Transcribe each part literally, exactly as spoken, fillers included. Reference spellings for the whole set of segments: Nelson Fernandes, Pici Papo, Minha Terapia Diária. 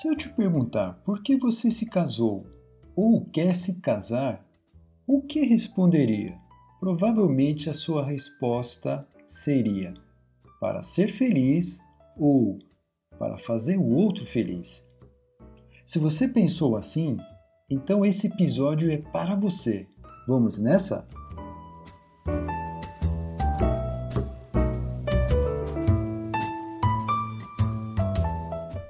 Se eu te perguntar por que você se casou ou quer se casar, o que responderia? Provavelmente a sua resposta seria para ser feliz ou para fazer o outro feliz. Se você pensou assim, então esse episódio é para você. Vamos nessa?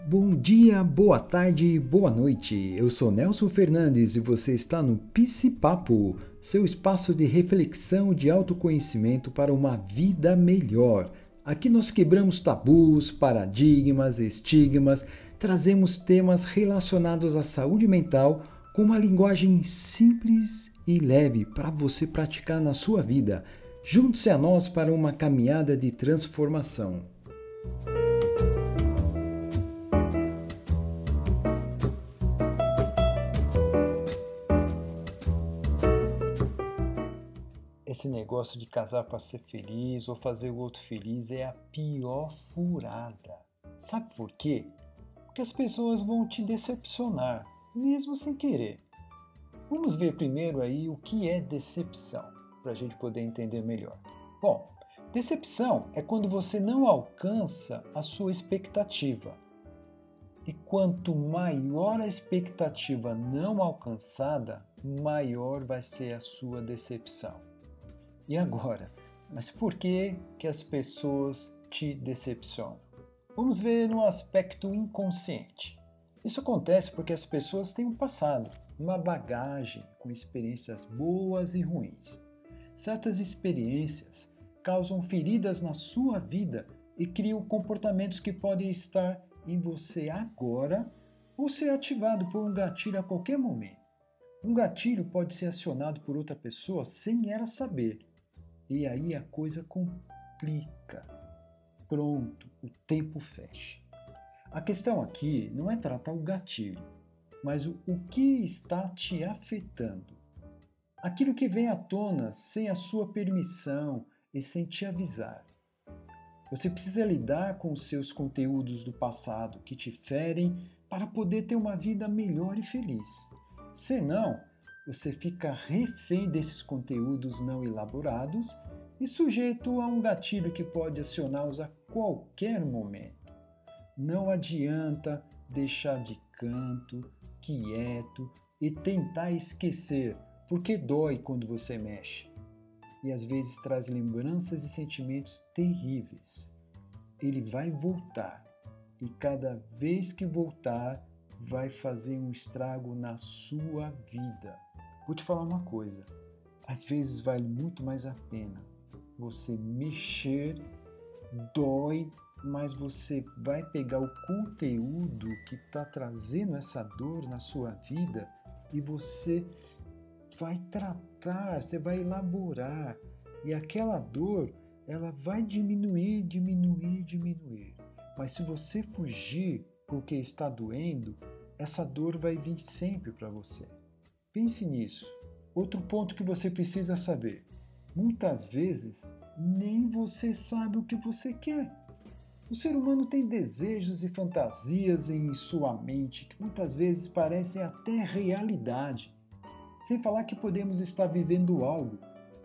Bom dia, boa tarde, boa noite. Eu sou Nelson Fernandes e você está no Pici Papo, seu espaço de reflexão de autoconhecimento para uma vida melhor. Aqui nós quebramos tabus, paradigmas, estigmas, trazemos temas relacionados à saúde mental com uma linguagem simples e leve para você praticar na sua vida. Junte-se a nós para uma caminhada de transformação. Esse negócio de casar para ser feliz ou fazer o outro feliz é a pior furada. Sabe por quê? Porque as pessoas vão te decepcionar, mesmo sem querer. Vamos ver primeiro aí o que é decepção, para a gente poder entender melhor. Bom, decepção é quando você não alcança a sua expectativa. E quanto maior a expectativa não alcançada, maior vai ser a sua decepção. E agora? Mas por que que as pessoas te decepcionam? Vamos ver no aspecto inconsciente. Isso acontece porque as pessoas têm um passado, uma bagagem com experiências boas e ruins. Certas experiências causam feridas na sua vida e criam comportamentos que podem estar em você agora ou ser ativado por um gatilho a qualquer momento. Um gatilho pode ser acionado por outra pessoa sem ela saber. E aí a coisa complica. Pronto, o tempo fecha. A questão aqui não é tratar o gatilho, mas o, o que está te afetando. Aquilo que vem à tona sem a sua permissão e sem te avisar. Você precisa lidar com os seus conteúdos do passado que te ferem para poder ter uma vida melhor e feliz. Senão, você fica refém desses conteúdos não elaborados e sujeito a um gatilho que pode acioná-los a qualquer momento. Não adianta deixar de canto, quieto e tentar esquecer, porque dói quando você mexe. E às vezes traz lembranças e sentimentos terríveis. Ele vai voltar e cada vez que voltar, vai fazer um estrago na sua vida. Vou te falar uma coisa, às vezes vale muito mais a pena você mexer, dói, mas você vai pegar o conteúdo que está trazendo essa dor na sua vida e você vai tratar, você vai elaborar e aquela dor ela vai diminuir, diminuir, diminuir. Mas se você fugir porque está doendo, essa dor vai vir sempre para você. Pense nisso. Outro ponto que você precisa saber. Muitas vezes, nem você sabe o que você quer. O ser humano tem desejos e fantasias em sua mente, que muitas vezes parecem até realidade. Sem falar que podemos estar vivendo algo,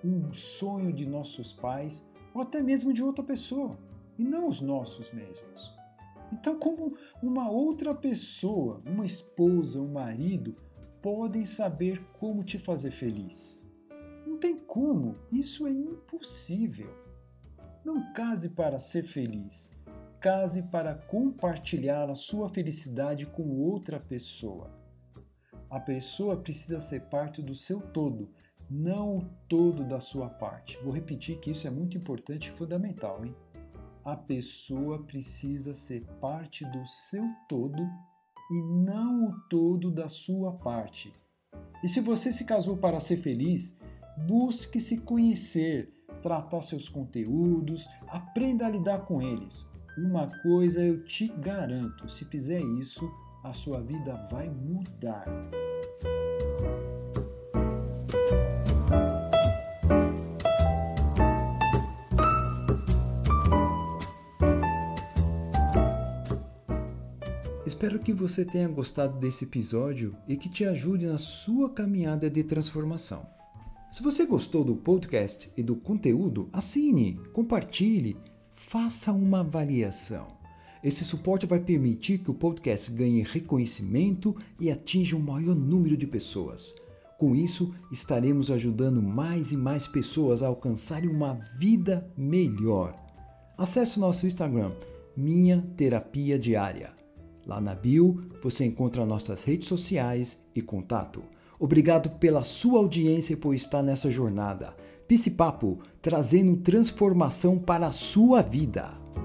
um sonho de nossos pais, ou até mesmo de outra pessoa, e não os nossos mesmos. Então, como uma outra pessoa, uma esposa, um marido, podem saber como te fazer feliz? Não tem como, isso é impossível. Não case para ser feliz, case para compartilhar a sua felicidade com outra pessoa. A pessoa precisa ser parte do seu todo, não o todo da sua parte. Vou repetir que isso é muito importante e fundamental, hein? A pessoa precisa ser parte do seu todo e não o todo da sua parte. E se você se casou para ser feliz, busque se conhecer, tratar seus conteúdos, aprenda a lidar com eles. Uma coisa eu te garanto, se fizer isso, a sua vida vai mudar. Espero que você tenha gostado desse episódio e que te ajude na sua caminhada de transformação. Se você gostou do podcast e do conteúdo, assine, compartilhe, faça uma avaliação. Esse suporte vai permitir que o podcast ganhe reconhecimento e atinja um maior número de pessoas. Com isso, estaremos ajudando mais e mais pessoas a alcançarem uma vida melhor. Acesse o nosso Instagram, Minha Terapia Diária. Lá na bio, você encontra nossas redes sociais e contato. Obrigado pela sua audiência e por estar nessa jornada. Pici Papo, trazendo transformação para a sua vida.